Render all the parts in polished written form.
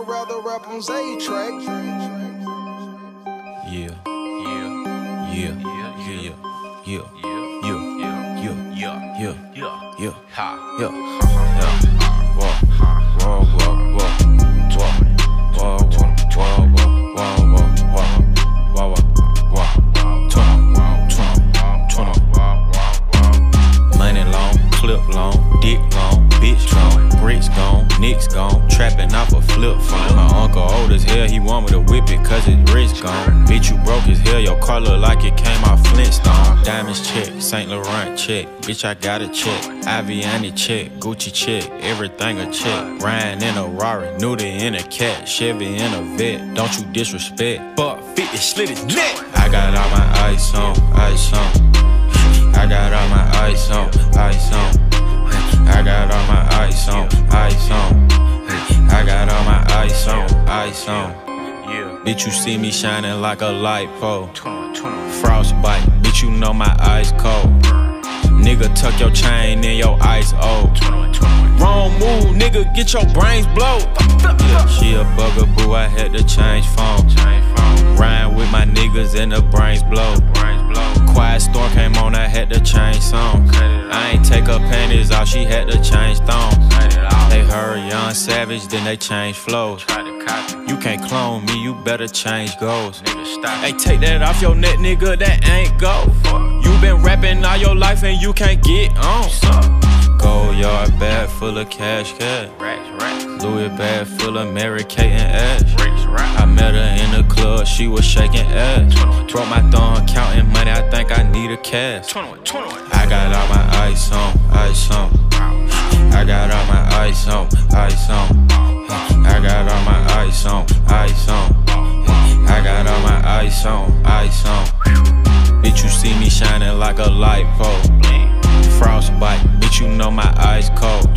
I'd rather rap on Z-Track. Dick gone, bitch gone, bricks gone, nicks gone, trapping off a flip phone. My uncle old as hell, he want me to whip it cause his wrist gone. Bitch, you broke as hell, your car look like it came out Flintstone. Diamonds check, St. Laurent check, bitch I got a check. Aviani check, Gucci check, everything a check. Ryan in a Rari, Nuda in a cat, Chevy in a vet, don't you disrespect. Fuck 50 slit his neck. I got all my ice on, ice on. I got all my ice on, ice on. I got all my ice on, ice on. I got all my ice on, ice on. Bitch, you see me shining like a light pole. Frostbite, bitch, you know my ice cold. Nigga, tuck your chain in your ice old. Wrong move, nigga, get your brains blown. She a bugaboo, I had to change phone. Riding with my niggas and the brains blow. Quiet storm came on, I had to change song. I ain't take her panties off, she had to change thong. They heard Young Savage, then they changed flows. You can't clone me, you better change goals. Hey, take that off your neck, nigga, that ain't gold. You been rapping all your life and you can't get on. Gold yard bag full of cash. Louis bag full of Mary Kate and ash. I met her in the club, she was shaking ass. Broke my thumb counting money, I think I need a cash. I got all my ice on, ice on. I got all my ice on, ice on. I got all my ice on, ice on. I got all my ice on, ice on. Bitch, you see me shining like a light pole. Frostbite, bitch, you know my ice cold.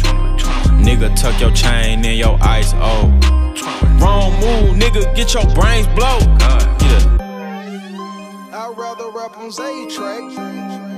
Nigga, tuck your chain in your ice old. Wrong move, nigga, get your brains blown. I'd rather rap on Z-Track.